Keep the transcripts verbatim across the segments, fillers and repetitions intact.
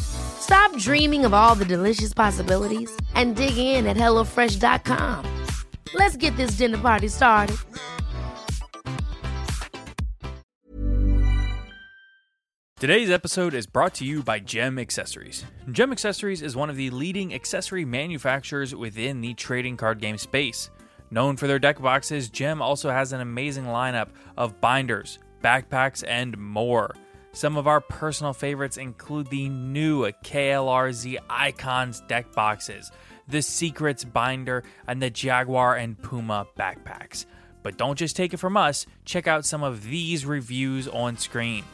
Stop dreaming of all the delicious possibilities and dig in at hello fresh dot com. Let's get this dinner party started. Today's episode is brought to you by Gem Accessories. Gem Accessories is one of the leading accessory manufacturers within the trading card game space. Known for their deck boxes, Gem also has an amazing lineup of binders, backpacks, and more. Some of our personal favorites include the new K L R Z Icons deck boxes, the Secrets binder, and the Jaguar and Puma backpacks. But don't just take it from us, check out some of these reviews on screen.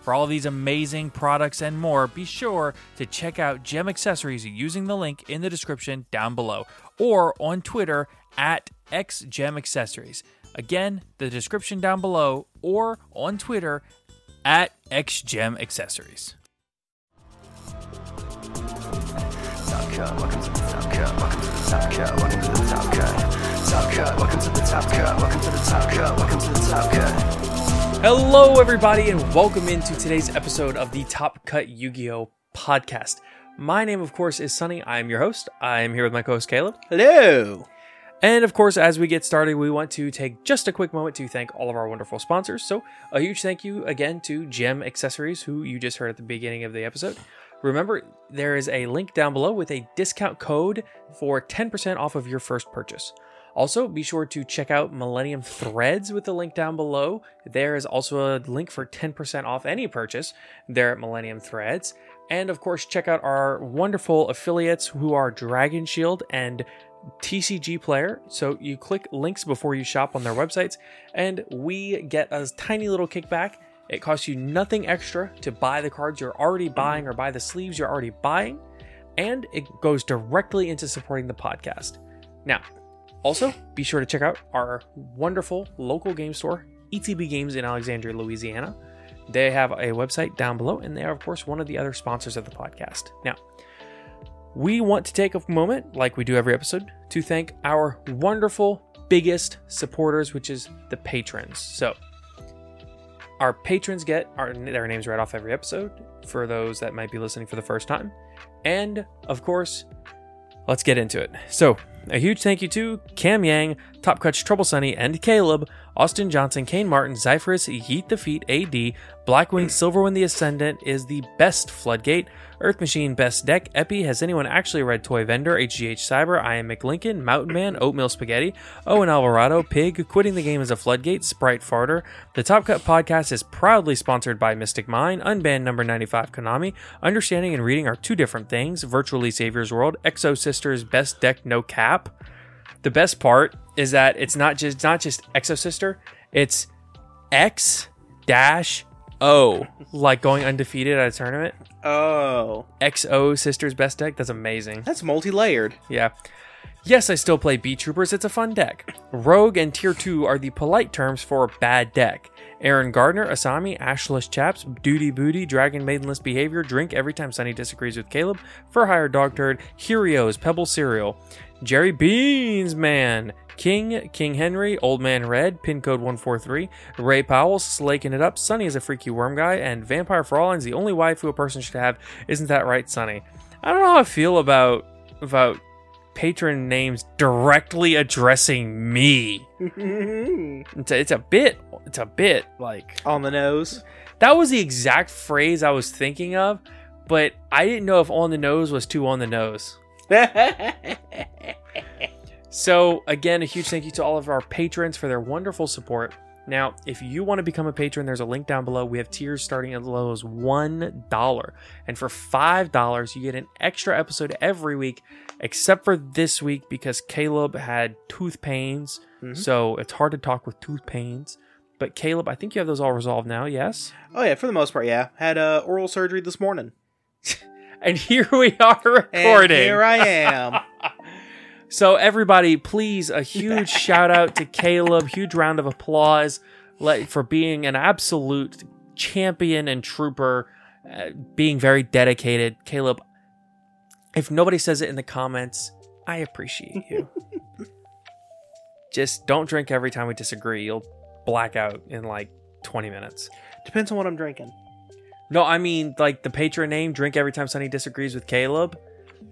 For all these amazing products and more, be sure to check out Gem Accessories using the link in the description down below or on Twitter at xgemaccessories. Again, the description down below or on Twitter at xgemaccessories. Top Cut, welcome to the Top Cut, welcome to the Top Cut, welcome to the Top Cut. Top Cut, welcome to the Top Cut, welcome to the Top Cut, welcome to the Top Cut. Hello, everybody, and welcome into today's episode of the Top Cut Yu Gi Oh! podcast. My name, of course, is Sunny. I am your host. I am here with my co-host, Caleb. Hello. And, of course, as we get started, we want to take just a quick moment to thank all of our wonderful sponsors. So, a huge thank you again to Gem Accessories, who you just heard at the beginning of the episode. Remember, there is a link down below with a discount code for ten percent off of your first purchase. Also, be sure to check out Millennium Threads with the link down below. There is also a link for ten percent off any purchase there at Millennium Threads. And of course, check out our wonderful affiliates who are Dragon Shield and T C G player. So you click links before you shop on their websites and we get a tiny little kickback. It costs you nothing extra to buy the cards you're already buying or buy the sleeves you're already buying. And it goes directly into supporting the podcast. Now, also, be sure to check out our wonderful local game store, E T B Games in Alexandria, Louisiana. They have a website down below, and they are, of course, one of the other sponsors of the podcast. Now, we want to take a moment, like we do every episode, to thank our wonderful, biggest supporters, which is the patrons. So, our patrons get our, their names right off every episode, for those that might be listening for the first time. And, of course, let's get into it. So, a huge thank you to Cam Yang, Top Crutch, Trouble Sunny, and Caleb, Austin Johnson, Kane Martin, Zyphorus, Heat Defeat, A D, Blackwing, Silverwind the Ascendant is the best Floodgate, Earth Machine, Best Deck, Epi, Has Anyone Actually Read Toy Vendor, H G H Cyber, I Am McLincoln, Mountain Man, Oatmeal Spaghetti, Owen Alvarado, Pig, Quitting the Game as a Floodgate, Sprite Farter. The Top Cut podcast is proudly sponsored by Mystic Mind, Unbanned Number ninety-five Konami, Understanding and Reading Are Two Different Things, Virtually Savior's World, Exo Sisters, Best Deck, No Cap. The best part is that it's not just it's not just Exo Sister, it's X dash O, like going undefeated at a tournament. Oh, Exo Sister's Best Deck. That's amazing. That's multi-layered. Yeah. Yes, I still play B Troopers. It's a fun deck. Rogue and Tier two are the polite terms for bad deck. Aaron Gardner, Asami, Ashless Chaps, Duty Booty, Dragon Maidenless Behavior, Drink Every Time Sunny Disagrees with Caleb, For Hire Dog Turd, Herios, Pebble Cereal, Jerry Beans Man, King, King Henry, Old Man Red, Pin Code one four three, Ray Powell, Slaking It Up, Sunny is a Freaky Worm Guy, and Vampire for All Lines, the only waifu a person should have. Isn't that right, Sunny? I don't know how I feel about about patron names directly addressing me. it's, a, it's a bit, it's a bit like on the nose. That was the exact phrase I was thinking of, but I didn't know if on the nose was too on the nose. So again, a huge thank you to all of our patrons for their wonderful support. Now, if you want to become a patron, there's a link down below. We have tiers starting as low as one dollar. And for five dollars, you get an extra episode every week, except for this week because Caleb had tooth pains. Mm-hmm. So it's hard to talk with tooth pains. But Caleb, I think you have those all resolved now, yes? Oh, yeah, for the most part, yeah. Had uh, oral surgery this morning. And here we are recording. And here I am. So everybody, please, a huge shout out to Caleb, huge round of applause for being an absolute champion and trooper, uh, being very dedicated. Caleb, if nobody says it in the comments, I appreciate you. Just don't drink every time we disagree. You'll black out in like twenty minutes. Depends on what I'm drinking. No, I mean like the patron name, Drink Every Time Sunny Disagrees with Caleb.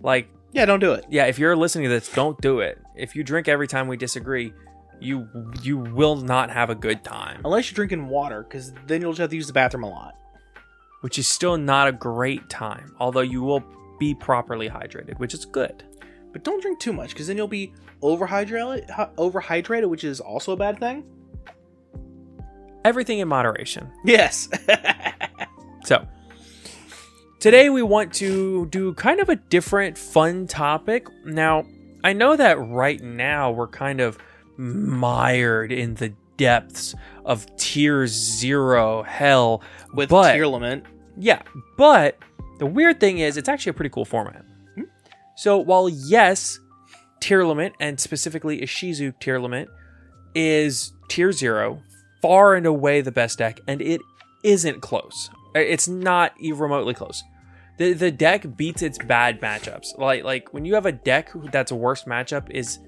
Like... Yeah, don't do it. Yeah, if you're listening to this, don't do it. If you drink every time we disagree, you you will not have a good time. Unless you're drinking water, because then you'll just have to use the bathroom a lot. Which is still not a great time, although you will be properly hydrated, which is good. But don't drink too much, because then you'll be overhydrated, overhydrated, which is also a bad thing. Everything in moderation. Yes. So... Today we want to do kind of a different fun topic. Now, I know that right now we're kind of mired in the depths of tier zero hell. With but, tier lament. Yeah, but the weird thing is it's actually a pretty cool format. Mm-hmm. So while yes, tier lament and specifically Ishizu tier lament is tier zero, far and away the best deck, and it isn't close. It's not even remotely close. The the deck beats its bad matchups. Like like when you have a deck that's worst matchup is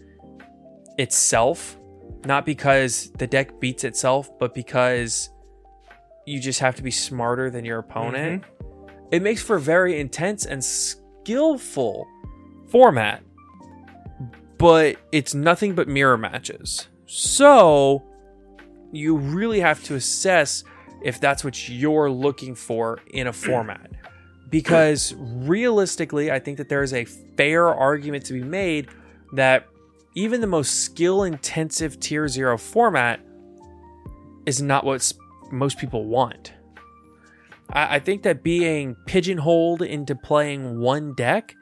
itself, not because the deck beats itself, but because you just have to be smarter than your opponent. Mm-hmm. It makes for a very intense and skillful format, but it's nothing but mirror matches. So you really have to assess if that's what you're looking for in a format. Because realistically, I think that there is a fair argument to be made that even the most skill-intensive tier zero format is not what most people want. I, I think that being pigeonholed into playing one deck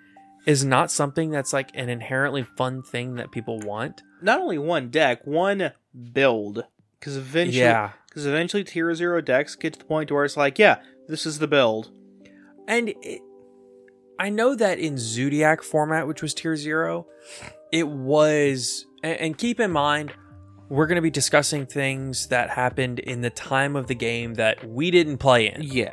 is not something that's like an inherently fun thing that people want. Not only one deck, one build. Because eventually, yeah. Because eventually tier zero decks get to the point where it's like, yeah, this is the build. And it, I know that in Zodiac format, which was tier zero, it was... And, and keep in mind, we're going to be discussing things that happened in the time of the game that we didn't play in. Yeah.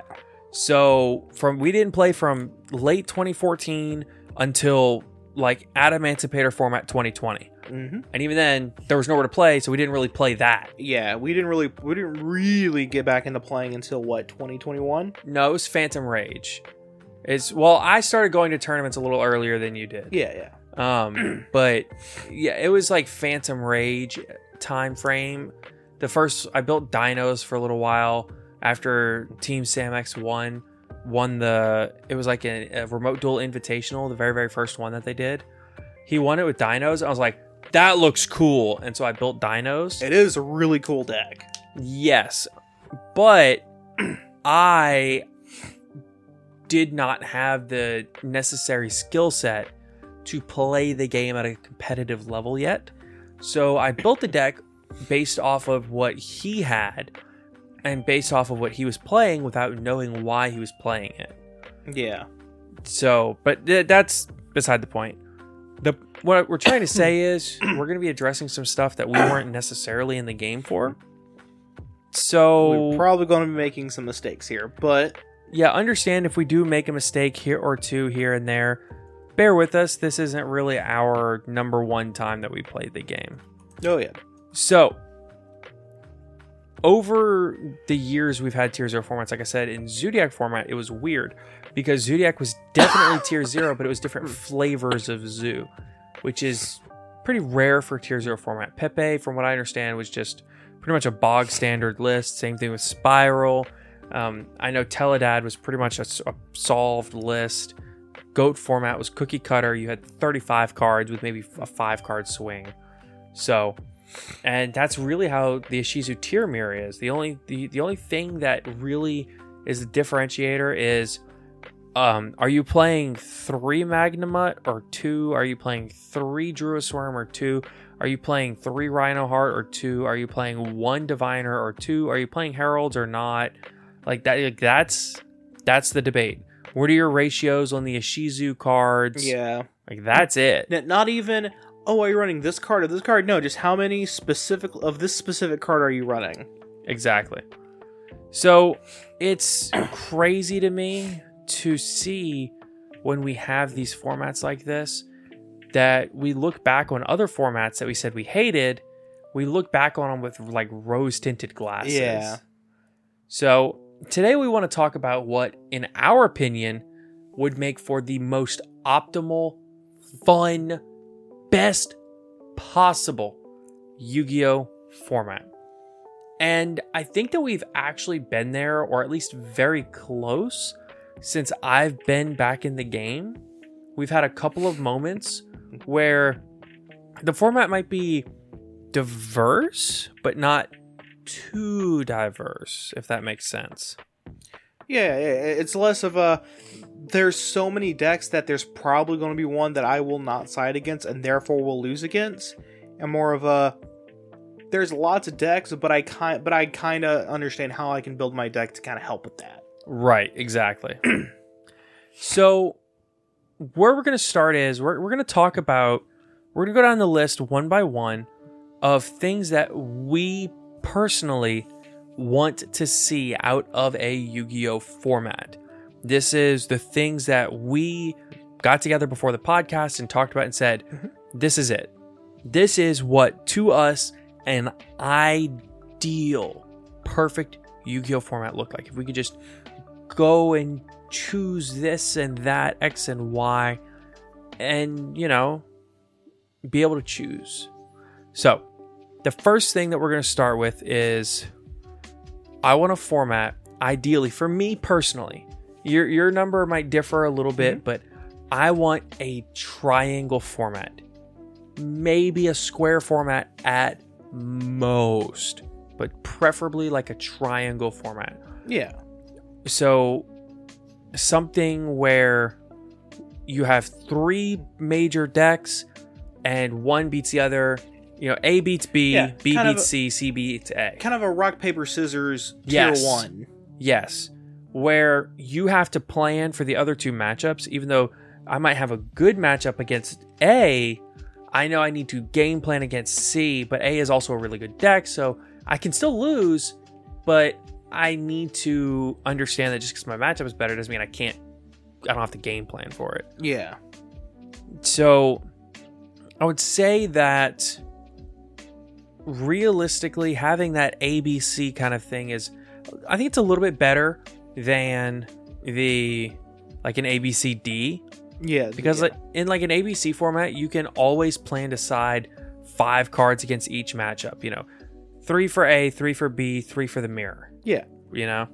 So from we didn't play from late twenty fourteen until like at Emancipator format twenty twenty. Mm-hmm. And even then, there was nowhere to play, so we didn't really play that. Yeah, we didn't really we didn't really get back into playing until, what, twenty twenty-one? No, it was Phantom Rage. It's Well, I started going to tournaments a little earlier than you did. Yeah, yeah. Um, but, yeah, it was like Phantom Rage time frame. The first, I built Dinos for a little while after Team Sam X won. Won the, it was like a, a Remote Duel Invitational, the very, very first one that they did. He won it with Dinos. I was like, that looks cool. And so I built Dinos. It is a really cool deck. Yes. But I did not have the necessary skill set to play the game at a competitive level yet. So I built the deck based off of what he had and based off of what he was playing without knowing why he was playing it. Yeah. So, but th- that's beside the point. The, what we're trying to say is we're going to be addressing some stuff that we weren't necessarily in the game for. So we're probably going to be making some mistakes here, but yeah, understand if we do make a mistake here or two here and there, bear with us. This isn't really our number one time that we played the game. Oh yeah. So over the years we've had tier zero formats, like I said, in Zodiac format, it was weird because Zodiac was definitely tier zero, but it was different flavors of Zoo, which is pretty rare for tier zero format. Pepe, from what I understand, was just pretty much a bog standard list. Same thing with Spiral. Um, I know Teledad was pretty much a, a solved list. Goat format was cookie cutter. You had thirty-five cards with maybe a five card swing. So, and that's really how the Ishizu tier mirror is. The only the, the only thing that really is a differentiator is, um, are you playing three Magnemite or two? Are you playing three Druidworm or two? Are you playing three Rhino Heart or two? Are you playing one Diviner or two? Are you playing Heralds or not? Like that, like that's that's the debate. What are your ratios on the Ishizu cards? Yeah, like that's it. Not even, oh, are you running this card or this card? No, just how many specific of this specific card are you running? Exactly. So it's crazy to me to see when we have these formats like this that we look back on other formats that we said we hated. We look back on them with like rose-tinted glasses. Yeah. So today we want to talk about what, in our opinion, would make for the most optimal, fun, best possible Yu-Gi-Oh format. And I think that we've actually been there, or at least very close, since I've been back in the game. We've had a couple of moments where the format might be diverse, but not too diverse, if that makes sense. Yeah, it's less of a, there's so many decks that there's probably going to be one that I will not side against and therefore will lose against, and more of a, there's lots of decks, but I kind but I kind of understand how I can build my deck to kind of help with that. Right, exactly. So where we're going to start is we're, we're going to talk about, we're going to go down the list one by one of things that we personally want to see out of a Yu-Gi-Oh format. This is the things that we got together before the podcast and talked about and said, this is it. This is what, to us, an ideal, perfect Yu-Gi-Oh format looked like. If we could just go and choose this and that, X and Y, and, you know, be able to choose. So the first thing that we're going to start with is, I want a format, ideally, for me personally, your your number might differ a little bit, mm-hmm. but I want a triangle format, maybe a square format at most, but preferably like a triangle format. Yeah. So something where you have three major decks and one beats the other. You know, A beats B, yeah, B beats a, C, C beats A. Kind of a rock, paper, scissors tier yes. one. Yes. Where you have to plan for the other two matchups, even though I might have a good matchup against A, I know I need to game plan against C, but A is also a really good deck, so I can still lose, but I need to understand that just because my matchup is better doesn't mean I can't, I don't have to game plan for it. Yeah. So I would say that realistically, having that A B C kind of thing is, I think it's a little bit better than the, like an A B C D. Yeah. Because yeah. Like, in like an A B C format, you can always plan to side five cards against each matchup, you know, three for A, three for B, three for the mirror. Yeah. You know?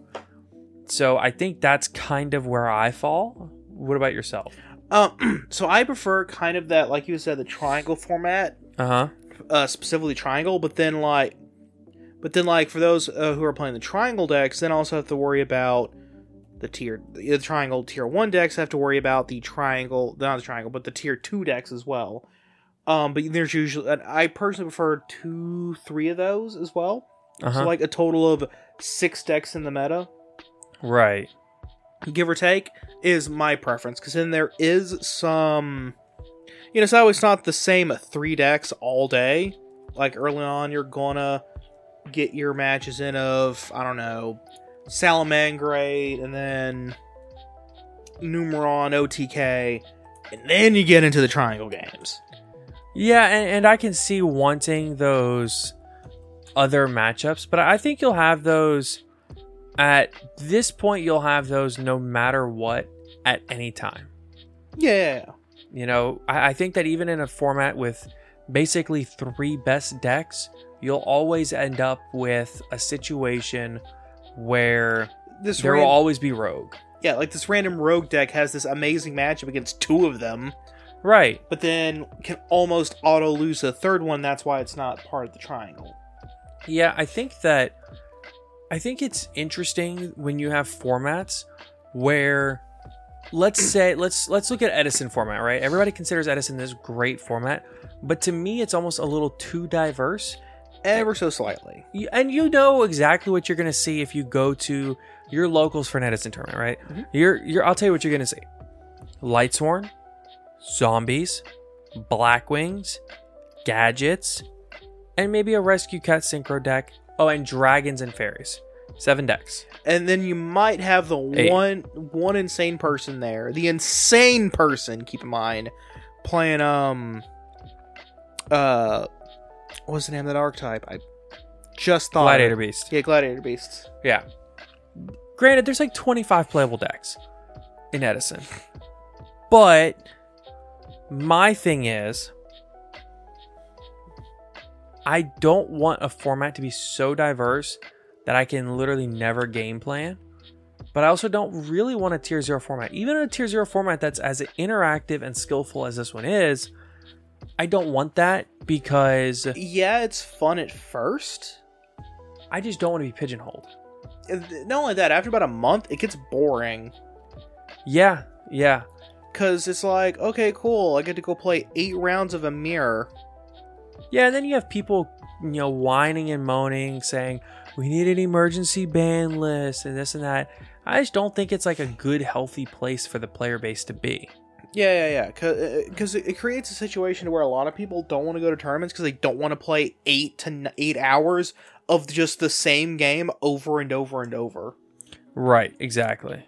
So I think that's kind of where I fall. What about yourself? Um, so I prefer kind of that, like you said, the triangle format. Uh-huh. Uh, specifically triangle, but then like, but then like for those uh, who are playing the triangle decks, then also have to worry about the tier, the triangle tier one decks have to worry about the triangle, not the triangle, but the tier two decks as well. Um, but there's usually, I personally prefer two, three of those as well. Uh-huh. So like a total of six decks in the meta. Right. Give or take is my preference, because then there is some, you know, it's always not the same three decks all day. Like early on, you're gonna get your matches in of, I don't know, Salamangreat, and then Numeron, O T K, and then you get into the triangle games. Yeah, and, and I can see wanting those other matchups, but I think you'll have those at this point. You'll have those no matter what at any time. Yeah. You know, I, I think that even in a format with basically three best decks, you'll always end up with a situation where this there ran- will always be rogue. Yeah, like this random rogue deck has this amazing matchup against two of them. Right. But then can almost auto lose a third one. That's why it's not part of the triangle. Yeah, I think that I think it's interesting when you have formats where let's say let's let's look at Edison format, right? Everybody considers Edison this great format, but to me it's almost a little too diverse. Ever so slightly. And you know exactly what you're going to see if you go to your locals for an Edison tournament, right? Mm-hmm. You're, you're, I'll tell you what you're going to see. Lightsworn, Zombies, Blackwings, Gadgets, and maybe a Rescue Cat Synchro deck. Oh, and Dragons and Fairies. Seven decks. And then you might have the Eight. one one insane person there. The insane person, keep in mind, playing, um... Uh... what's the name of that archetype? I just thought Gladiator of. Beast. Yeah, Gladiator Beasts. Yeah. Granted, there's like twenty-five playable decks in Edison. But my thing is, I don't want a format to be so diverse that I can literally never game plan. But I also don't really want a tier zero format. Even in a tier zero format that's as interactive and skillful as this one is, I don't want that because... yeah, it's fun at first. I just don't want to be pigeonholed. Not only that, after about a month, it gets boring. Yeah, yeah. Because it's like, okay, cool, I get to go play eight rounds of a mirror. Yeah, and then you have people, you know, whining and moaning, saying, we need an emergency ban list and this and that. I just don't think it's like a good, healthy place for the player base to be. Yeah, yeah, yeah. Because it creates a situation where a lot of people don't want to go to tournaments because they don't want to play eight to n- eight hours of just the same game over and over and over. Right, exactly.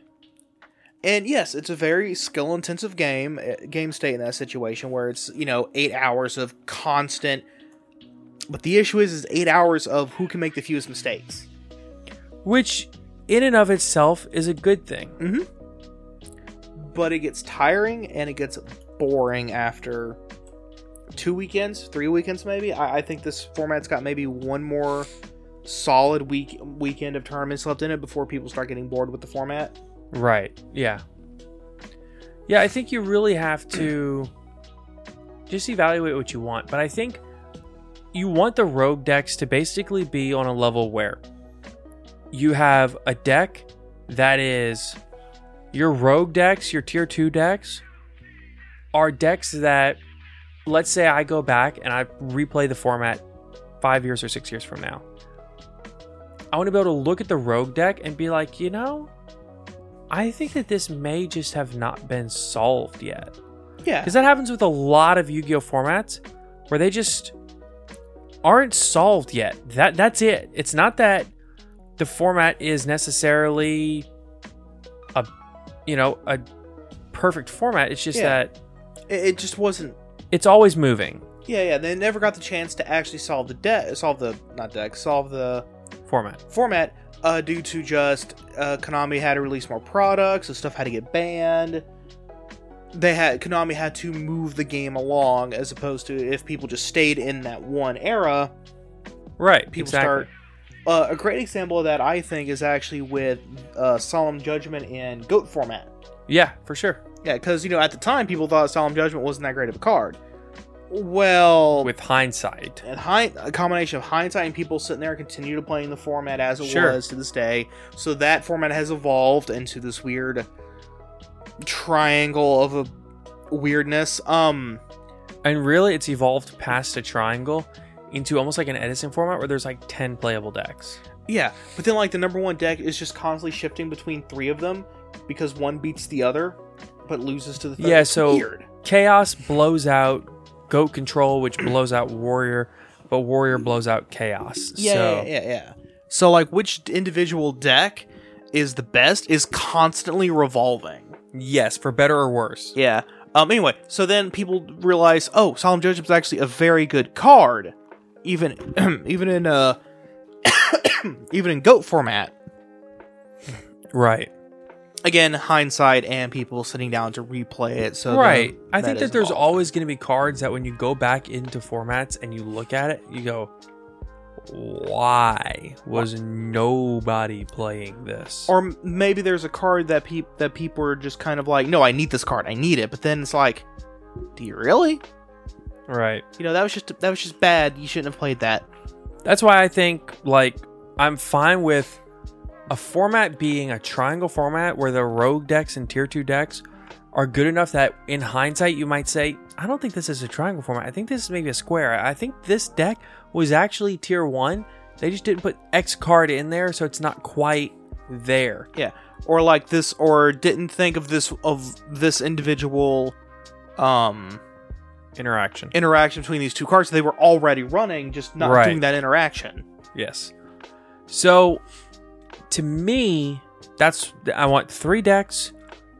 And yes, it's a very skill-intensive game, game state in that situation where it's, you know, eight hours of constant... But the issue is, is eight hours of who can make the fewest mistakes. Which, in and of itself, is a good thing. Mm-hmm. But it gets tiring and it gets boring after two weekends, three weekends maybe. I, I think this format's got maybe one more solid week weekend of tournaments left in it before people start getting bored with the format. Right, yeah. Yeah, I think you really have to just evaluate what you want. But I think you want the rogue decks to basically be on a level where you have a deck that is... your rogue decks, your tier two decks, are decks that, let's say I go back and I replay the format five years or six years from now. I want to be able to look at the rogue deck and be like, you know, I think that this may just have not been solved yet. Yeah. Because that happens with a lot of Yu-Gi-Oh! Formats where they just aren't solved yet. That That's it. It's not that the format is necessarily... you know, a perfect format. It's just yeah. that it just wasn't. It's always moving. Yeah, yeah. They never got the chance to actually solve the deck, solve the not deck, solve the format. Format, uh, due to just uh, Konami had to release more products. So stuff had to get banned. They had Konami had to move the game along, as opposed to if people just stayed in that one era. Right. People exactly. start. Uh, a great example of that, I think, is actually with uh, Solemn Judgment in GOAT format. Yeah, for sure. Yeah, because, you know, at the time, people thought Solemn Judgment wasn't that great of a card. Well... with hindsight. And hi- a combination of hindsight and people sitting there continue to playing the format as it sure. was to this day. So that format has evolved into this weird triangle of a weirdness. Um, And really, it's evolved past a triangle into almost like an Edison format where there's like ten playable decks. Yeah, but then like the number one deck is just constantly shifting between three of them because one beats the other but loses to the third. Yeah, so Weird. Chaos blows out Goat Control, which blows out Warrior, but Warrior blows out Chaos. Yeah, so. yeah, yeah, yeah. So, like, which individual deck is the best is constantly revolving. Yes, for better or worse. Yeah. Um. Anyway, so then people realize, oh, Solemn Judgment's actually a very good card, even even in uh even in GOAT format. Right. Again, hindsight and people sitting down to replay it. So right. That, I that think that there's involved. always going to be cards that when you go back into formats and you look at it, you go, why was what? nobody playing this? Or maybe there's a card that pe- that people are just kind of like, no, I need this card. I need it. But then it's like, do you really? Right. You know, that was just that was just bad. You shouldn't have played that. That's why I think, like, I'm fine with a format being a triangle format where the rogue decks and tier two decks are good enough that in hindsight you might say, I don't think this is a triangle format. I think this is maybe a square. I think this deck was actually tier one. They just didn't put X card in there, so it's not quite there. Yeah. Or like this, or didn't think of this of this individual um interaction. Interaction between these two cards. So they were already running, just not right. doing that interaction. Yes. So to me, that's I want three decks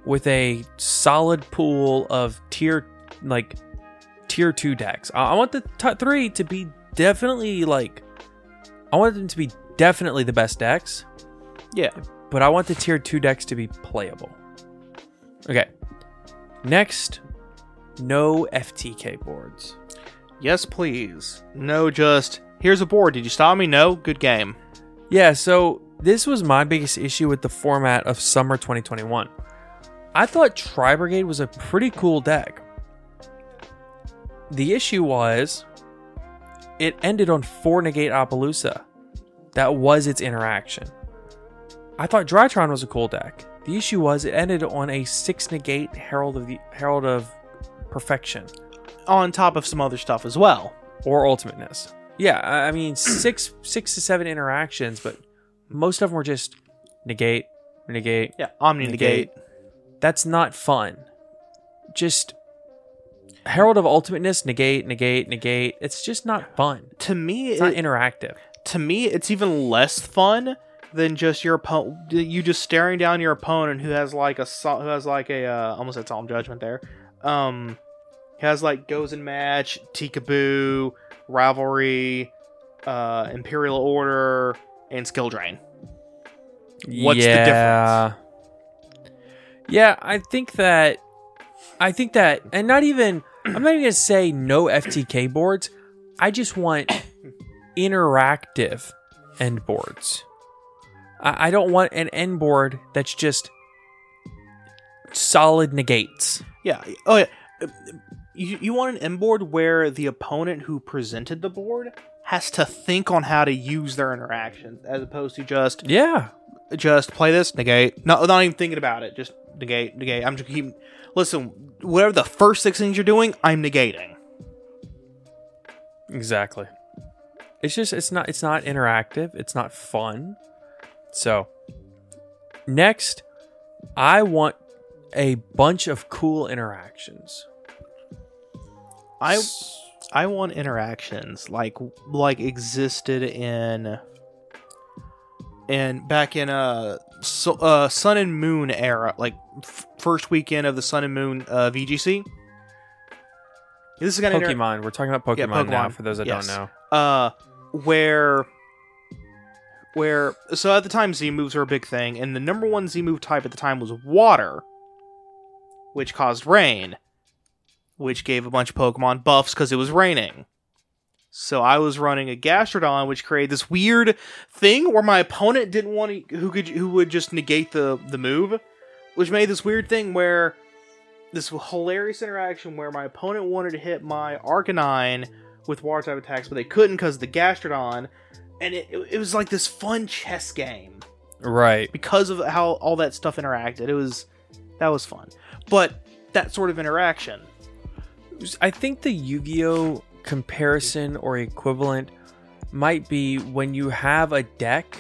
with a solid pool of tier like tier two decks. I want the t- three to be definitely like I want them to be definitely the best decks. Yeah, but I want the tier two decks to be playable. Okay, next, no F T K boards. Yes, please. No, just here's a board. Did you stop me? No, good game. Yeah, so. This was my biggest issue with the format of Summer twenty twenty-one. I thought Tri-Brigade was a pretty cool deck. The issue was it ended on four Negate Appaloosa. That was its interaction. I thought Drytron was a cool deck. The issue was it ended on a six Negate Herald of the Herald of Perfection. On top of some other stuff as well. Or Ultimateness. Yeah, I mean six six to seven interactions, but most of them were just negate, negate. Yeah, omni negate. That's not fun. Just Herald of Ultimateness, negate, negate, negate. It's just not fun. To me, it's it, not interactive. To me, it's even less fun than just your opponent. You just staring down your opponent who has like a who has like a uh, almost had Solemn Judgment there. Um, has like goes in match, Tikaboo, Rivalry, uh, Imperial Order. And skill drain. What's yeah. the difference? Yeah, I think that, I think that, and not even, I'm not even gonna say no F T K boards. I just want interactive end boards. I, I don't want an end board that's just solid negates. Yeah. Oh yeah. You you want an end board where the opponent who presented the board has to think on how to use their interactions, as opposed to just yeah, just play this negate. Not not even thinking about it. Just negate, negate. I'm just keep listen. Whatever the first six things you're doing, I'm negating. Exactly. It's just it's not it's not interactive. It's not fun. So next, I want a bunch of cool interactions. I. S- I want interactions like like existed in and back in uh, so, uh Sun and Moon era, like f- first weekend of the Sun and Moon uh, V G C. This is Pokemon. Inter- We're talking about Pokemon, yeah, Pokemon now for those that yes. don't know. Uh, where where so at the time Z moves were a big thing, and the number one Z move type at the time was water, which caused rain. Which gave a bunch of Pokemon buffs because it was raining. So I was running a Gastrodon, which created this weird thing where my opponent didn't want to, who could, who would just negate the the move, which made this weird thing where this hilarious interaction where my opponent wanted to hit my Arcanine with water type attacks, but they couldn't because of the Gastrodon, and it it was like this fun chess game, right? Because of how all that stuff interacted, it was that was fun, but that sort of interaction. I think the Yu-Gi-Oh comparison or equivalent might be when you have a deck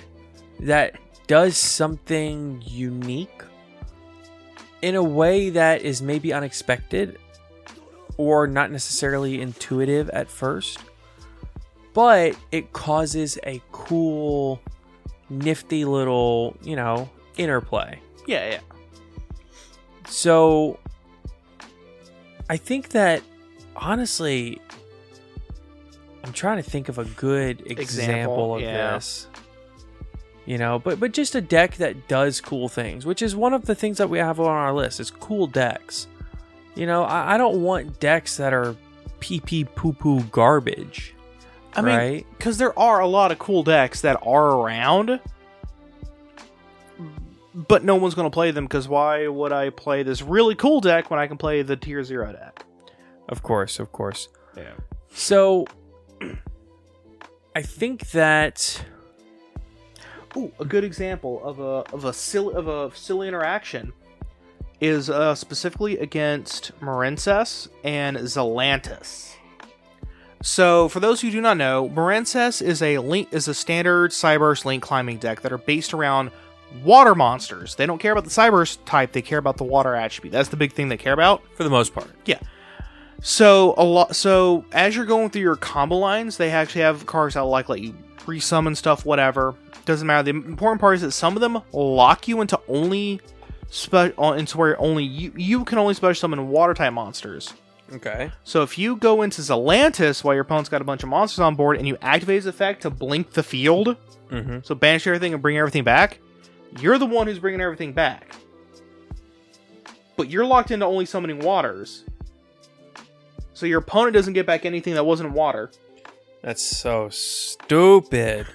that does something unique in a way that is maybe unexpected or not necessarily intuitive at first. but it causes a cool, nifty little, you know, interplay. Yeah, yeah. So I think that, honestly, I'm trying to think of a good example, example of yeah. this. You know, but but just a deck that does cool things, which is one of the things that we have on our list, is cool decks. You know, I, I don't want decks that are pee-pee poo-poo garbage. I right? mean, because there are a lot of cool decks that are around, but no one's going to play them, because why would I play this really cool deck when I can play the tier zero deck? Of course, of course. Yeah. So, I think that... Ooh, a good example of a of a silly of a silly interaction is uh, specifically against Marincess and Xylantis. So, for those who do not know, Marincess is a link is a standard Cyberse link climbing deck that are based around water monsters. They don't care about the Cyberse type; they care about the water attribute. That's the big thing they care about, for the most part. Yeah. So a lot. So as you're going through your combo lines, they actually have cards that like let you resummon stuff, whatever. Doesn't matter. The important part is that some of them lock you into only spe- into where only you you can only special summon water type monsters. Okay. So if you go into Xylantis while your opponent's got a bunch of monsters on board and you activate his effect to blink the field, mm-hmm. so banish everything and bring everything back, you're the one who's bringing everything back. But you're locked into only summoning waters. So your opponent doesn't get back anything that wasn't water. That's so stupid.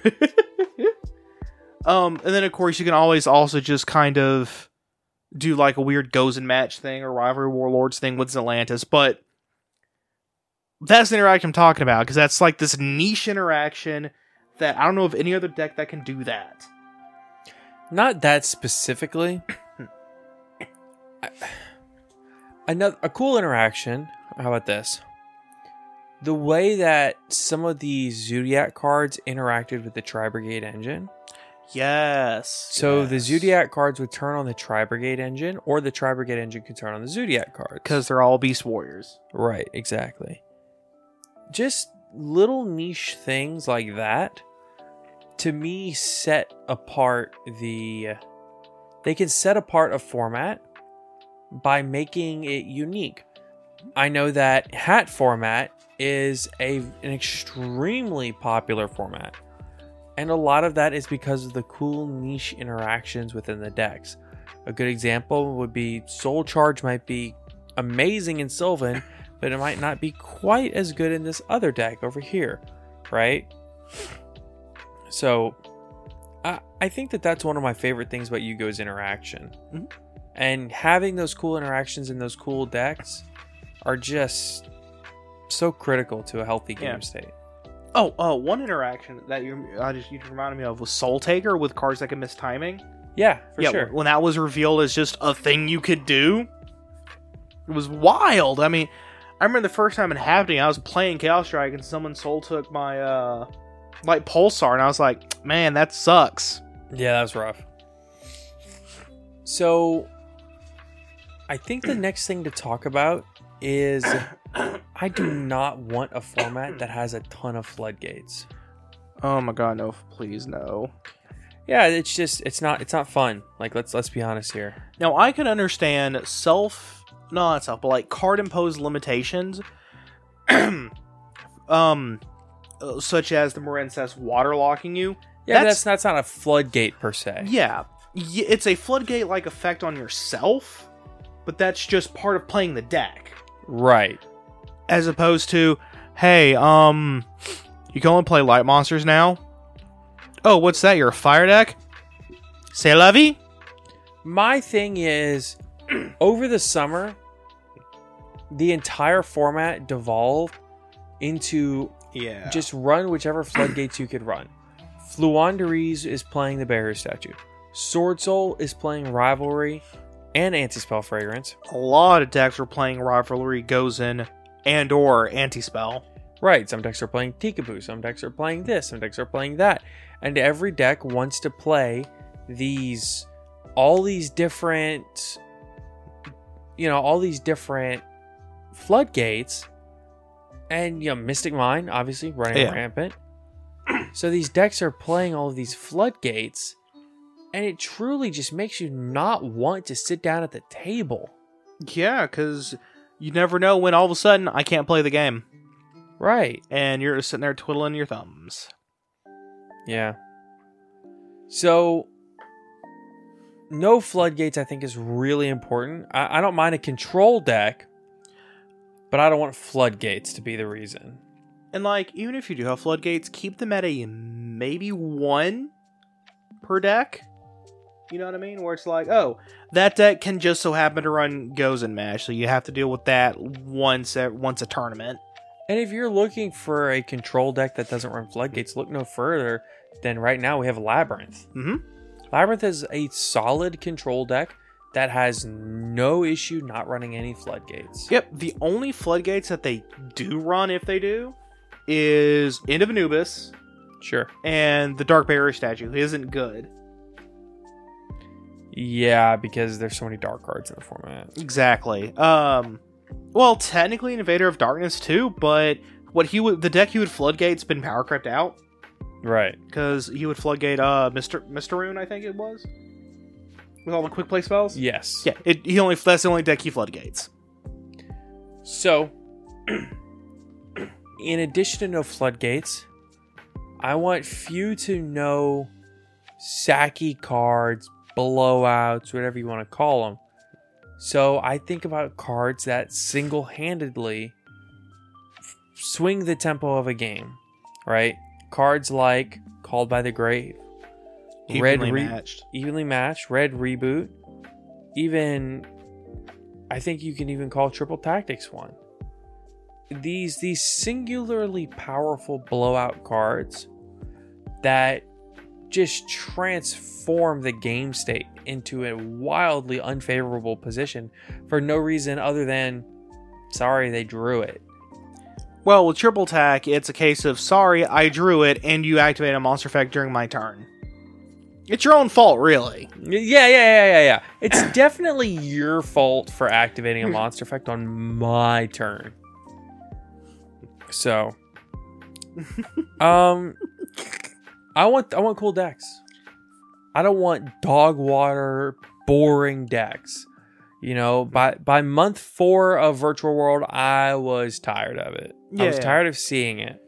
Um, and then, of course, you can always also just kind of do like a weird Gozen match thing or Rivalry Warlords thing with Xylantis. But that's the interaction I'm talking about, because that's like this niche interaction that I don't know of any other deck that can do that. Not that specifically. I, another a cool interaction. How about this? The way that some of the Zodiac cards interacted with the Tri-Brigade engine. Yes. So yes. The Zodiac cards would turn on the Tri-Brigade engine, or the Tri-Brigade engine could turn on the Zodiac cards. Because they're all Beast Warriors. Right, exactly. Just little niche things like that, to me, set apart the... They can set apart a format by making it unique. I know that hat format is a an extremely popular format. And a lot of that is because of the cool niche interactions within the decks. A good example would be Soul Charge might be amazing in Sylvan, but it might not be quite as good in this other deck over here, right? So I, I think that that's one of my favorite things about Yu-Gi-Oh's interaction. Mm-hmm. And having those cool interactions in those cool decks are just so critical to a healthy game yeah. state. Oh, oh, one interaction that you I just you reminded me of was Soul Taker with cards that can miss timing. Yeah, for yeah, sure. When that was revealed as just a thing you could do, it was wild. I mean, I remember the first time it happening, I was playing Chaos Strike and someone soul took my uh, Light Pulsar, and I was like, man, that sucks. Yeah, that was rough. So, I think the next thing to talk about is... I do not want a format that has a ton of floodgates. Oh my god, no, please no. Yeah, it's just it's not it's not fun. Like let's let's be honest here. Now I can understand self no not self, but like card imposed limitations. um such as the Marincess water locking you. Yeah, that's, that's that's not a floodgate per se. Yeah. It's a floodgate like effect on yourself, but that's just part of playing the deck. Right. As opposed to, hey, um, you go and play light monsters now? Oh, what's that? You're a fire deck? C'est la vie? My thing is, over the summer, the entire format devolved into yeah. just run whichever floodgates you could run. Fluanderese is playing the Barrier Statue. Sword Soul is playing Rivalry and Anti-Spell Fragrance. A lot of decks were playing Rivalry, Gozen, and or Anti-Spell. Right, some decks are playing Peekaboo, some decks are playing this, some decks are playing that. And every deck wants to play these, all these different, you know, all these different floodgates. And, you know, Mystic Mind, obviously, running yeah. rampant. So these decks are playing all of these floodgates, and it truly just makes you not want to sit down at the table. Yeah, because you never know when all of a sudden I can't play the game. Right. And you're sitting there twiddling your thumbs. Yeah. So, no floodgates I think is really important. I, I don't mind a control deck, but I don't want floodgates to be the reason. And like, even if you do have floodgates, keep them at a maybe one per deck. You know what I mean? Where it's like, oh, that deck can just so happen to run Gozen Mash, so you have to deal with that once at, once a tournament. And if you're looking for a control deck that doesn't run floodgates, look no further than right now we have Labyrinth. Mm-hmm. Labyrinth is a solid control deck that has no issue not running any floodgates. Yep, the only floodgates that they do run, if they do, is End of Anubis. Sure. And the Dark Barrier Statue isn't good. Yeah, because there's so many dark cards in the format. Exactly. Um... Well, technically Invader of Darkness too, but what he would the deck he would floodgate's been power crept out. Right. Because he would floodgate uh Mister Mister Rune, I think it was. With all the quick play spells? Yes. Yeah, it he only that's the only deck he floodgates. So in addition to no floodgates, I want few to no sacky cards, blowouts, whatever you want to call them. So I think about cards that single-handedly f- swing the tempo of a game, right? Cards like Called by the Grave, evenly Red Re- matched, evenly matched, Red Reboot, even I think you can even call Triple Tactics one. These these singularly powerful blowout cards that just transform the game state into a wildly unfavorable position for no reason other than, sorry, they drew it. Well, with Triple Tac, it's a case of, sorry, I drew it, and you activate a monster effect during my turn. It's your own fault, really. Yeah, yeah, yeah, yeah, yeah. It's definitely your fault for activating a monster effect on my turn. So, um... I want I want cool decks. I don't want dog water, boring decks. You know, by by month four of Virtual World, I was tired of it. Yeah, I was yeah. tired of seeing it.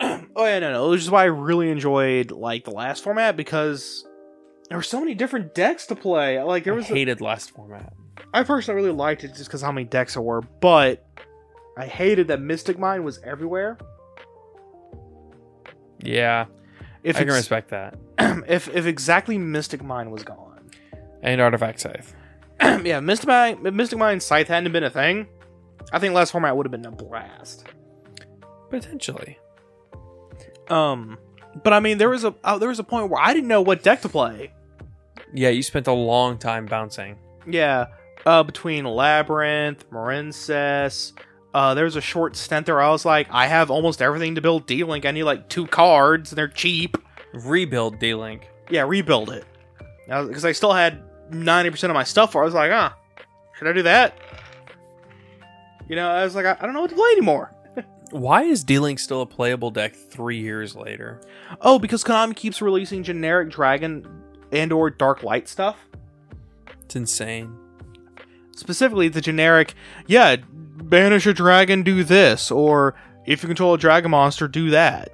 Oh yeah, no, no. Which is why I really enjoyed like the last format, because there were so many different decks to play. Like there was I hated a, last format. I personally really liked it just because how many decks there were, but I hated that Mystic Mind was everywhere. Yeah. If I can respect that. If if exactly Mystic Mind was gone. And Artifact Scythe. Yeah, Mystic Mind, Mystic Mind Scythe hadn't been a thing, I think last format would have been a blast. Potentially. Um, But I mean, there was a uh, there was a point where I didn't know what deck to play. Yeah, you spent a long time bouncing. Yeah, uh, between Labyrinth, Marincess, Uh, there was a short stint there. I was like, I have almost everything to build D-Link. I need like two cards, and they're cheap. Rebuild D-Link. Yeah, rebuild it. Because I, I still had ninety percent of my stuff for it. I was like, ah, should I do that? You know, I was like, I, I don't know what to play anymore. Why is D-Link still a playable deck three years later? Oh, because Konami keeps releasing generic Dragon and or Dark Light stuff. It's insane. Specifically, the generic, yeah, banish a dragon, do this, or if you control a dragon monster, do that.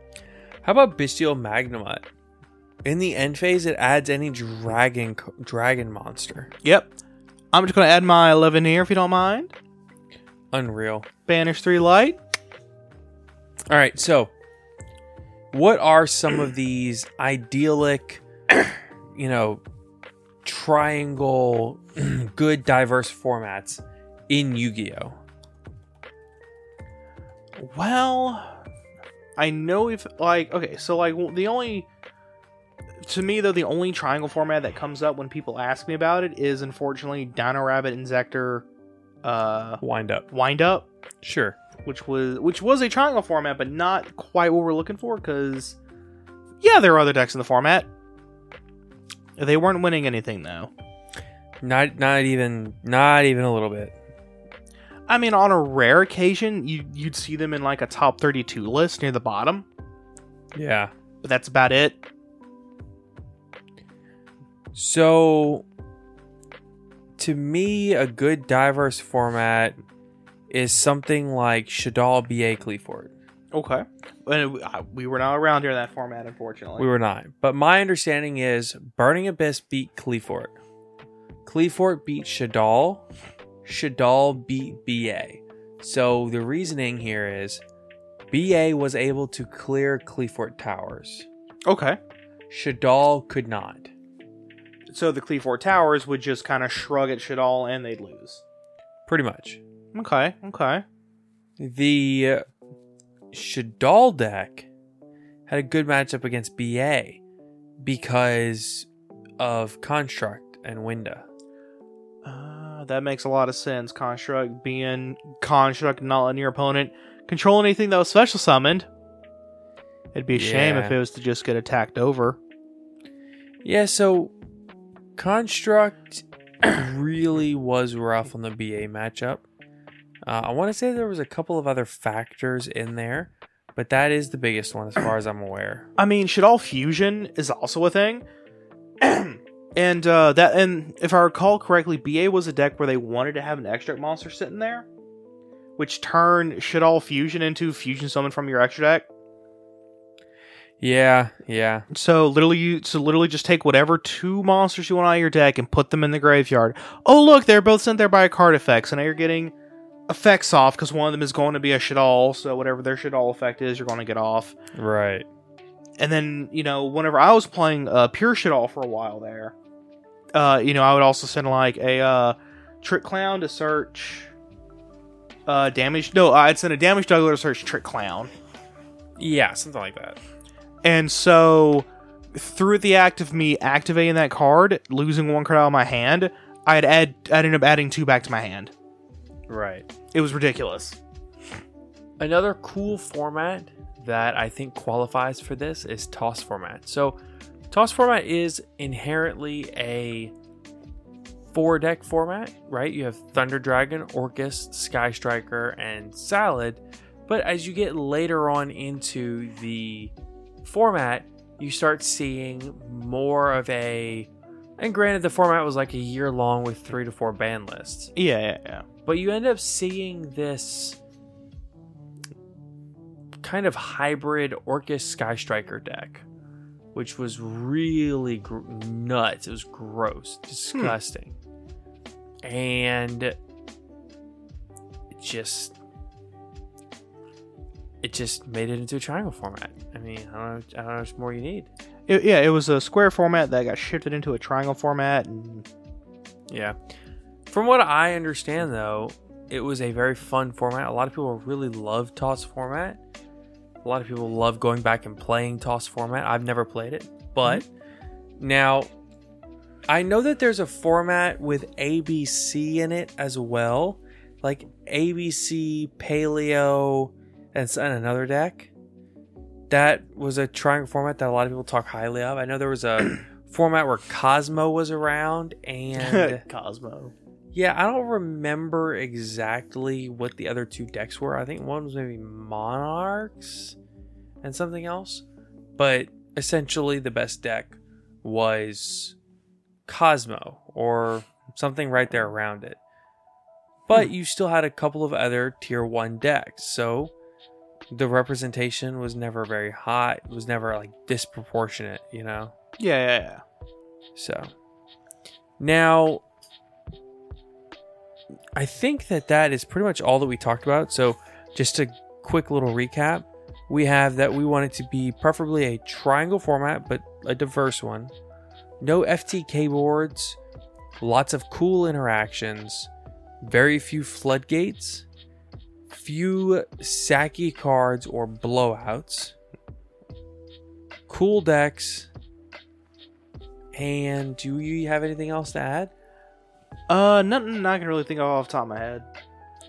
How about Bestial Magnemite? In the end phase, it adds any dragon dragon monster. Yep. I'm just going to add my eleven here, if you don't mind. Unreal. Banish three light. All right, so what are some of these idyllic, you know, triangle, good, diverse formats in Yu-Gi-Oh? Well, I know if, like, okay, so, like, the only, to me, though, the only triangle format that comes up when people ask me about it is, unfortunately, Dino Rabbit, Inzektor, uh... Wind Up. Wind Up. Sure. Which was, which was a triangle format, but not quite what we're looking for, because, yeah, there are other decks in the format. They weren't winning anything, though. Not, not even, not even a little bit. I mean, on a rare occasion, you, you'd see them in, like, a top thirty-two list near the bottom. Yeah. but that's about it. So, to me, a good diverse format is something like Shadal B A. Cleaford. Okay. And we were not around here in that format, unfortunately. We were not. But my understanding is Burning Abyss beat Cleaford. Cleaford beat Shadal. Shadal beat B A. So the reasoning here is B A was able to clear Cleaford Towers. Okay. Shadal could not. So the Cleaford Towers would just kind of shrug at Shadal and they'd lose. Pretty much. Okay, okay. The Shadal deck had a good matchup against B A because of Construct and Winda. Uh, that makes a lot of sense. Construct being Construct, not letting your opponent control anything that was special summoned. It'd be a yeah. shame if it was to just get attacked over. Yeah, so Construct really was rough on the B A matchup. Uh, I want to say there was a couple of other factors in there, but that is the biggest one as far as I'm aware. I mean, Shadal Fusion is also a thing. and uh, that, and if I recall correctly, B A was a deck where they wanted to have an extra monster sitting there, which turned Shadal Fusion into Fusion Summon from your extra deck. Yeah, yeah. So literally, you, so literally just take whatever two monsters you want out of your deck and put them in the graveyard. Oh, look, they're both sent there by a card effect, so now you're getting effects off because one of them is going to be a Shadal, so whatever their Shadal effect is, you're going to get off. Right. And then, you know, whenever I was playing uh, pure Shadal for a while there, uh, you know, I would also send like a uh, Trick Clown to search uh, damage. No, I'd send a Damage Juggler to search Trick Clown. Yeah, something like that. And so, through the act of me activating that card, losing one card out of my hand, I'd add, I'd end up adding two back to my hand. Right. It was ridiculous. Another cool format that I think qualifies for this is toss format. So toss format is inherently a four deck format, right? You have Thunder Dragon, Orcus, Sky Striker, and Salad. But as you get later on into the format, you start seeing more of a, and granted the format was like a year long with three to four ban lists. Yeah, yeah, yeah. But you end up seeing this kind of hybrid Orcus Sky Striker deck, which was really gr- nuts. It was gross, disgusting. Hmm. And it just, it just made it into a triangle format. I mean, I don't know, I don't know what more you need. It, yeah, it was a square format that got shifted into a triangle format. And yeah. From what I understand, though, it was a very fun format. A lot of people really love toss format. A lot of people love going back and playing toss format. I've never played it, but mm-hmm. Now I know that there's a format with A B C in it as well, like A B C, Paleo, and another deck. That was a triangle format that a lot of people talk highly of. I know there was a format where Cosmo was around and Cosmo. Yeah, I don't remember exactly what the other two decks were. I think one was maybe Monarchs and something else. But essentially the best deck was Cosmo or something right there around it. But you still had a couple of other tier one decks. So the representation was never very high. It was never like disproportionate, you know? Yeah, yeah, yeah. So now I think that that is pretty much all that we talked about. So just a quick little recap. We have that we want it to be preferably a triangle format, but a diverse one. No F T K boards. Lots of cool interactions. Very few floodgates. Few Saki cards or blowouts. Cool decks. And do you have anything else to add? Uh, nothing I can really think of off the top of my head.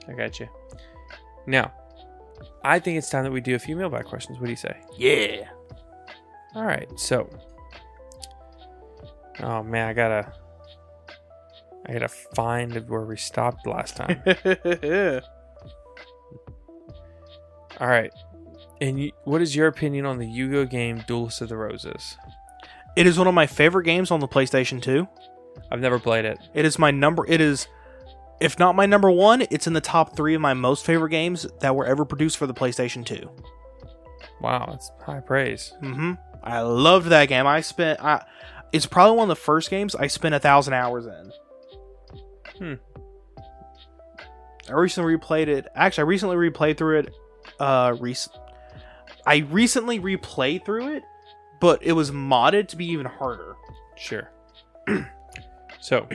I got you. Now, I think it's time that we do a few mailbag questions. What do you say? Yeah. All right. So, oh man, I gotta, I gotta find where we stopped last time. All right. And you, what is your opinion on the Yu Gi Oh game Duelist of the Roses? It is one of my favorite games on the PlayStation two. I've never played it. It is my number. It is, if not my number one, it's in the top three of my most favorite games that were ever produced for the PlayStation two. Wow, that's high praise. Mm-hmm. I loved that game. I spent. I, it's probably one of the first games I spent a thousand hours in. Hmm. I recently replayed it. Actually, I recently replayed through it. Uh, rec- I recently replayed through it, but it was modded to be even harder. Sure. So,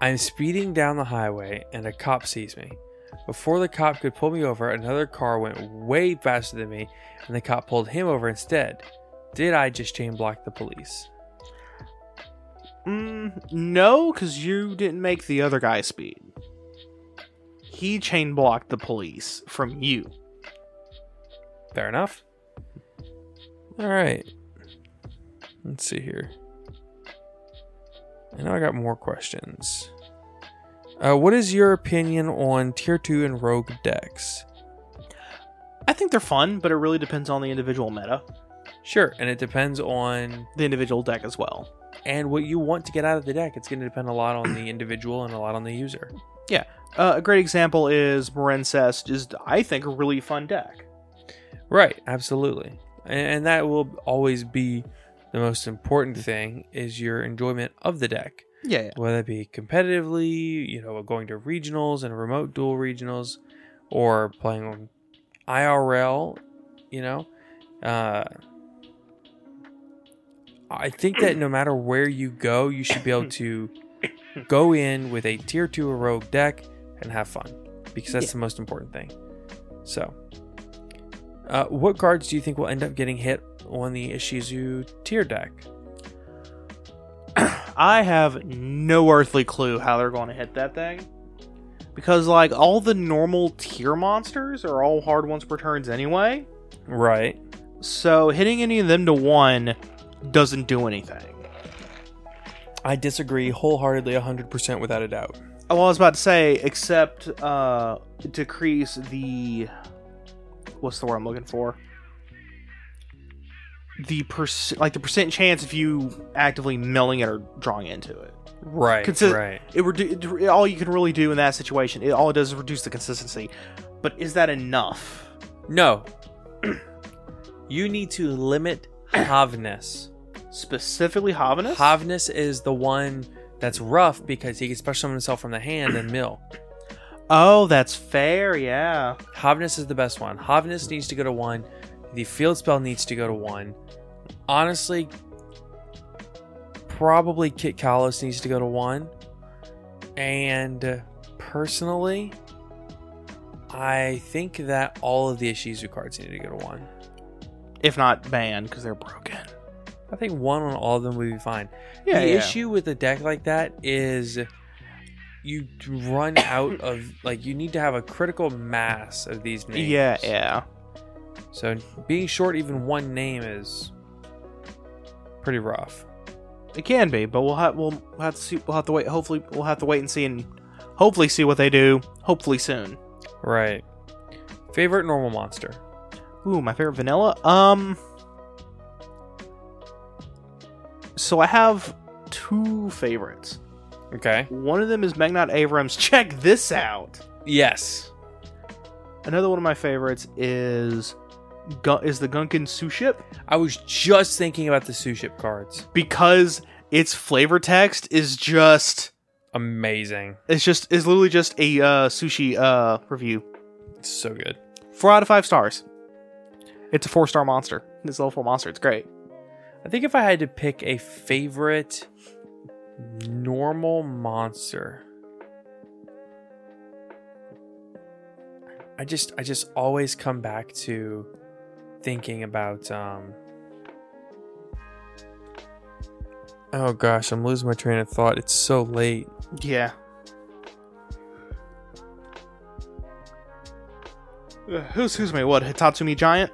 I'm speeding down the highway and a cop sees me. Before the cop could pull me over, another car went way faster than me, and the cop pulled him over instead. Did I just chain block the police? Mm, no, because you didn't make the other guy speed. He chain blocked the police from you. Fair enough. All right. Let's see here. I know I got more questions. Uh, what is your opinion on Tier two and Rogue decks? I think they're fun, but it really depends on the individual meta. Sure, and it depends on... the individual deck as well. And what you want to get out of the deck. It's going to depend a lot on the individual and a lot on the user. Yeah. Uh, a great example is Marincest is, I think, a really fun deck. Right, absolutely. And, and that will always be the most important thing, is your enjoyment of the deck. Yeah, yeah. Whether it be competitively, you know, going to regionals and remote dual regionals, or playing on I R L, you know, uh, I think that no matter where you go, you should be able to go in with a tier two or rogue deck and have fun, because that's yeah. the most important thing. So, uh, what cards do you think will end up getting hit on the Ishizu tier deck? I have no earthly clue how they're going to hit that thing, because like all the normal tier monsters are all hard ones per turns anyway. Right. So hitting any of them to one doesn't do anything. I disagree wholeheartedly, one hundred percent without a doubt. Well, I was about to say, except uh, decrease the... What's the word I'm looking for? the perc- like the percent chance if you actively milling it or drawing into it. Right, Consi- right. It, redu- it all you can really do in that situation, it, all it does is reduce the consistency. But is that enough? No. You need to limit Havness. Specifically Havness? Havness is the one that's rough because he can special summon himself from the hand and mill. Oh, that's fair, yeah. Havness is the best one. Havness needs to go to one. The field spell needs to go to one. Honestly, probably Kit Kalos needs to go to one. And personally, I think that all of the Ishizu cards need to go to one. If not banned, because they're broken. I think one on all of them would be fine. Yeah, the yeah. issue with a deck like that is you run out of... like you need to have a critical mass of these names. Yeah, yeah. So being short even one name is pretty rough. It can be, but we'll have we'll have to see, we'll have to wait. Hopefully, we'll have to wait and see, and hopefully see what they do. Hopefully soon. Right. Favorite normal monster. Ooh, my favorite vanilla. Um. So I have two favorites. Okay. One of them is Magnot Avrams. Check this out. Yes. Another one of my favorites is. Is the Gunkin Sous Ship. I was just thinking about the Sous Ship cards. Because its flavor text is just... amazing. It's just it's literally just a uh, sushi uh, review. It's so good. Four out of five stars. It's a four-star monster. It's a level four monster. It's great. I think if I had to pick a favorite normal monster... I just I just always come back to... thinking about um oh gosh, I'm losing my train of thought. It's so late. Yeah. Uh, who's who's me? What, Hitatsumi Giant?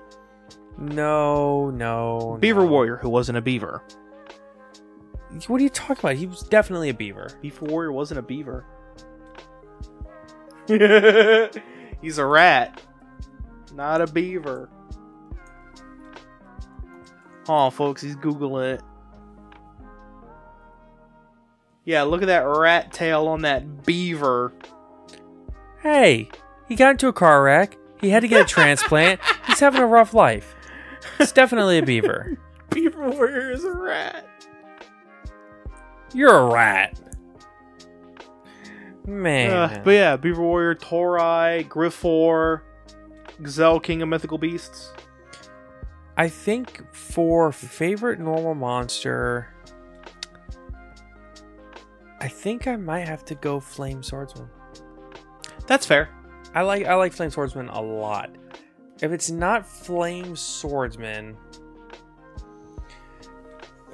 No, no. Beaver no. Warrior, who wasn't a beaver. What are you talking about? He was definitely a beaver. Beaver Warrior wasn't a beaver. He's a rat, not a beaver. Oh, folks, he's Googling it. Yeah, look at that rat tail on that beaver. Hey, he got into a car wreck. He had to get a transplant. He's having a rough life. It's definitely a beaver. Beaver warrior is a rat. You're a rat. Man. Uh, but yeah, Beaver Warrior, Taurai, Griffor, Xel, King of Mythical Beasts. I think for favorite normal monster, I think I might have to go Flame Swordsman. That's fair. I like I like Flame Swordsman a lot. If it's not Flame Swordsman,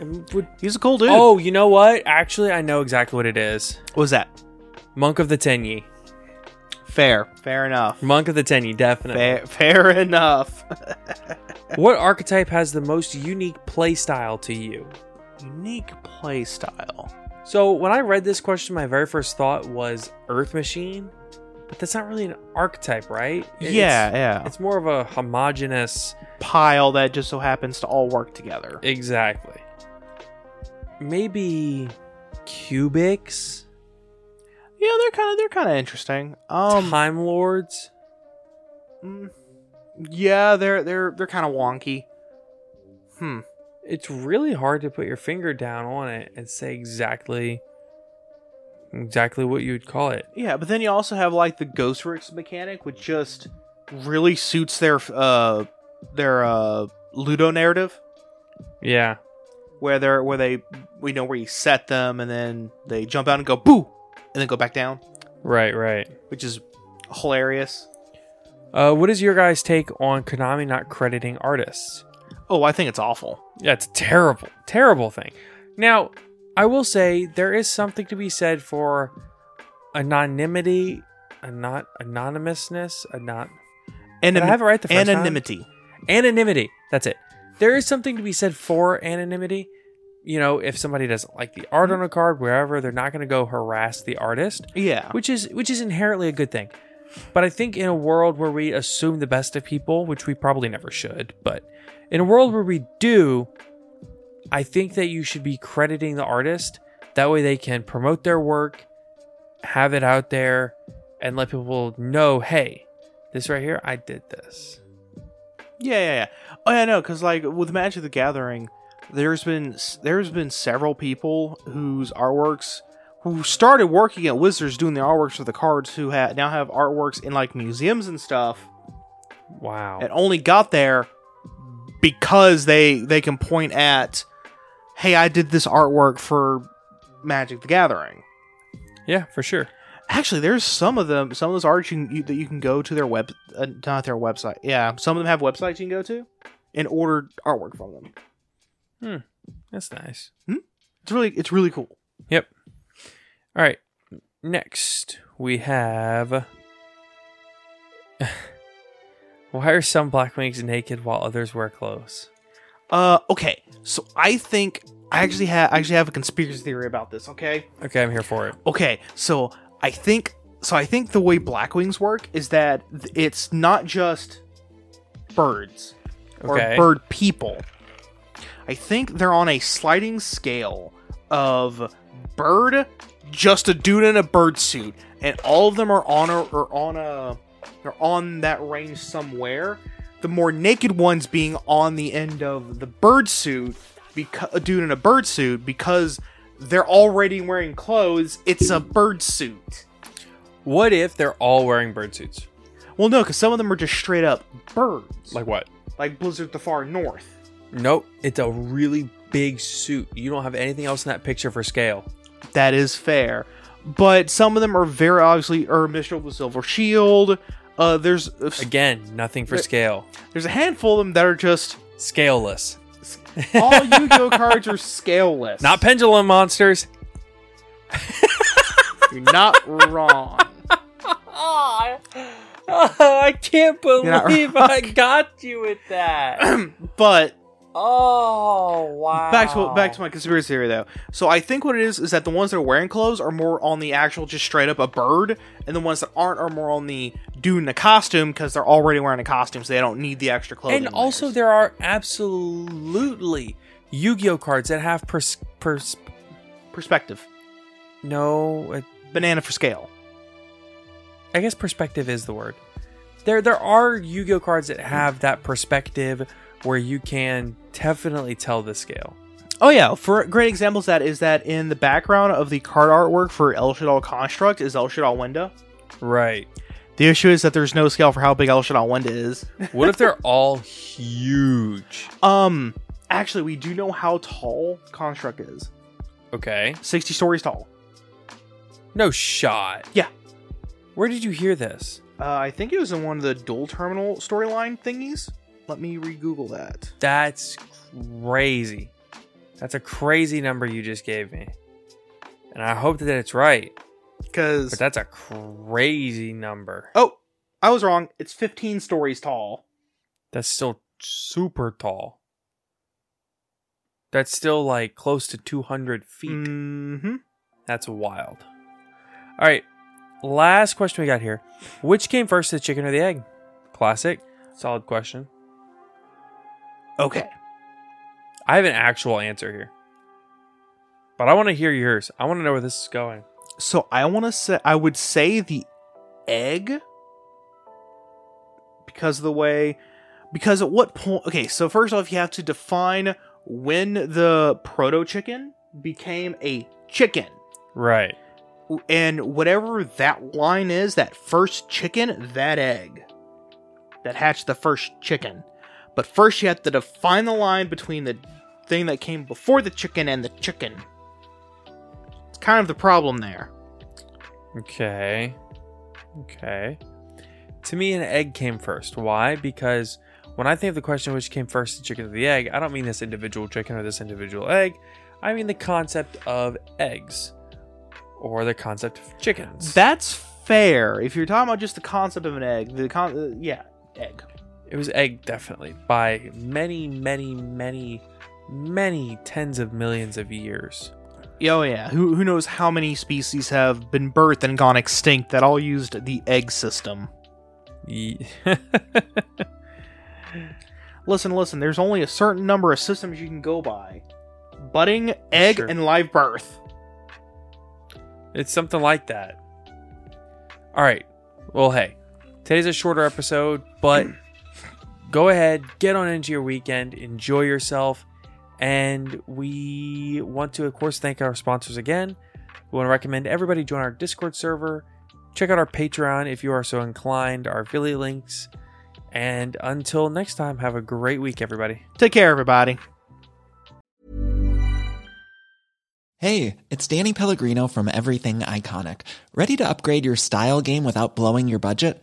it would... he's a cool dude. Oh, you know what? Actually, I know exactly what it is. What was that? Monk of the Tenyi. Fair. Fair enough. Monk of the Tenyi, definitely. Fair, fair enough. What archetype has the most unique playstyle to you? Unique playstyle. So when I read this question, my very first thought was Earth Machine. But that's not really an archetype, right? It's, yeah, yeah. It's more of a homogenous pile that just so happens to all work together. Exactly. Maybe Cubics? Yeah, they're kind of they're kind of interesting. Um, Time Lords. Yeah, they're they're they're kind of wonky. Hmm. It's really hard to put your finger down on it and say exactly exactly what you'd call it. Yeah, but then you also have like the Ghost Ricks mechanic, which just really suits their uh their uh Ludo narrative. Yeah. Where they're where they we you know where you set them and then they jump out and go boo. And then go back down. Right, right. Which is hilarious. Uh, what is your guys' take on Konami not crediting artists? Oh, I think it's awful. Yeah, it's a terrible, terrible thing. Now, I will say there is something to be said for anonymity, anon- anonymousness, anon- Anonym- Did I have it right the first anonymity. time? Anonymity. That's it. There is something to be said for anonymity. You know, if somebody doesn't like the art on a card, wherever, they're not going to go harass the artist. Yeah. Which is which is inherently a good thing. But I think in a world where we assume the best of people, which we probably never should, but in a world where we do, I think that you should be crediting the artist. That way they can promote their work, have it out there, and let people know, hey, this right here, I did this. Yeah, yeah, yeah. Oh, yeah, no, because like with Magic the Gathering... There's been there's been several people whose artworks who started working at Wizards doing the artworks for the cards who ha- now have artworks in like museums and stuff. Wow! And only got there because they they can point at, hey, I did this artwork for Magic the Gathering. Yeah, for sure. Actually, there's some of them. Some of those arts you, you, that you can go to their web, uh, not their website. Yeah, some of them have websites you can go to and order artwork from them. Hmm, that's nice. Hmm? It's really, it's really cool. Yep. All right. Next, we have. Why are some Blackwings naked while others wear clothes? Uh, okay. So I think I actually have I actually have a conspiracy theory about this. Okay. Okay, I'm here for it. Okay, so I think so. I think the way Blackwings work is that it's not just birds or okay. bird people. I think they're on a sliding scale of bird, just a dude in a bird suit, and all of them are on a or on a or on that range somewhere. The more naked ones being on the end of the bird suit, because a dude in a bird suit, because they're already wearing clothes. It's a bird suit. What if they're all wearing bird suits? Well, no, because some of them are just straight up birds. Like what? Like Blizzard the Far North. Nope, it's a really big suit. You don't have anything else in that picture for scale. That is fair. But some of them are very obviously... Or Mistral with Silver Shield. Uh, there's... Again, nothing for there, scale. There's a handful of them that are just... Scaleless. All Yu-Gi-Oh cards are scaleless. Not pendulum monsters. You're not wrong. Oh, I can't believe I got you with that. But... Oh, wow. Back to back to my conspiracy theory, though. So I think what it is is that the ones that are wearing clothes are more on the actual just straight up a bird, and the ones that aren't are more on the dude in a costume because they're already wearing a costume, so they don't need the extra clothing. And also, there are absolutely Yu-Gi-Oh cards that have pers- pers- perspective. No. It- Banana for scale. I guess perspective is the word. There, there are Yu-Gi-Oh cards that have that perspective where you can definitely tell the scale. Oh yeah, for great examples of that is that in the background of the card artwork for El Shaddai Construct is El Shaddai Wenda. Right. The issue is that there's no scale for how big El Shaddai Wenda is. What if they're all huge? Um, actually, we do know how tall Construct is. Okay. sixty stories tall. No shot. Yeah. Where did you hear this? Uh, I think it was in one of the dual terminal storyline thingies. Let me re-Google that. That's crazy. That's a crazy number you just gave me. And I hope that it's right. Because... But that's a crazy number. Oh, I was wrong. It's fifteen stories tall. That's still super tall. That's still like close to two hundred feet. Mm-hmm. That's wild. All right. Last question we got here. Which came first, the chicken or the egg? Classic. Solid question. Okay. I have an actual answer here. But I want to hear yours. I want to know where this is going. So I want to say, I would say the egg. Because of the way, because at what point, okay, so first off, you have to define when the proto chicken became a chicken. Right. And whatever that line is, that first chicken, that egg. That hatched the first chicken. But first, you have to define the line between the thing that came before the chicken and the chicken. It's kind of the problem there. Okay. Okay. To me, an egg came first. Why? Because when I think of the question, which came first, the chicken or the egg, I don't mean this individual chicken or this individual egg. I mean the concept of eggs or the concept of chickens. That's fair. If you're talking about just the concept of an egg, the con- uh, yeah, egg. It was egg, definitely, by many, many, many, many tens of millions of years. Oh, yeah. Who who knows how many species have been birthed and gone extinct that all used the egg system? Yeah. listen, listen, there's only a certain number of systems you can go by. Budding, egg, sure. And live birth. It's something like that. All right. Well, hey, today's a shorter episode, but... Go ahead, get on into your weekend, enjoy yourself, and we want to, of course, thank our sponsors again. We want to recommend everybody join our Discord server, check out our Patreon if you are so inclined, our affiliate links, and until next time, have a great week, everybody. Take care, everybody. Hey, it's Danny Pellegrino from Everything Iconic. Ready to upgrade your style game without blowing your budget?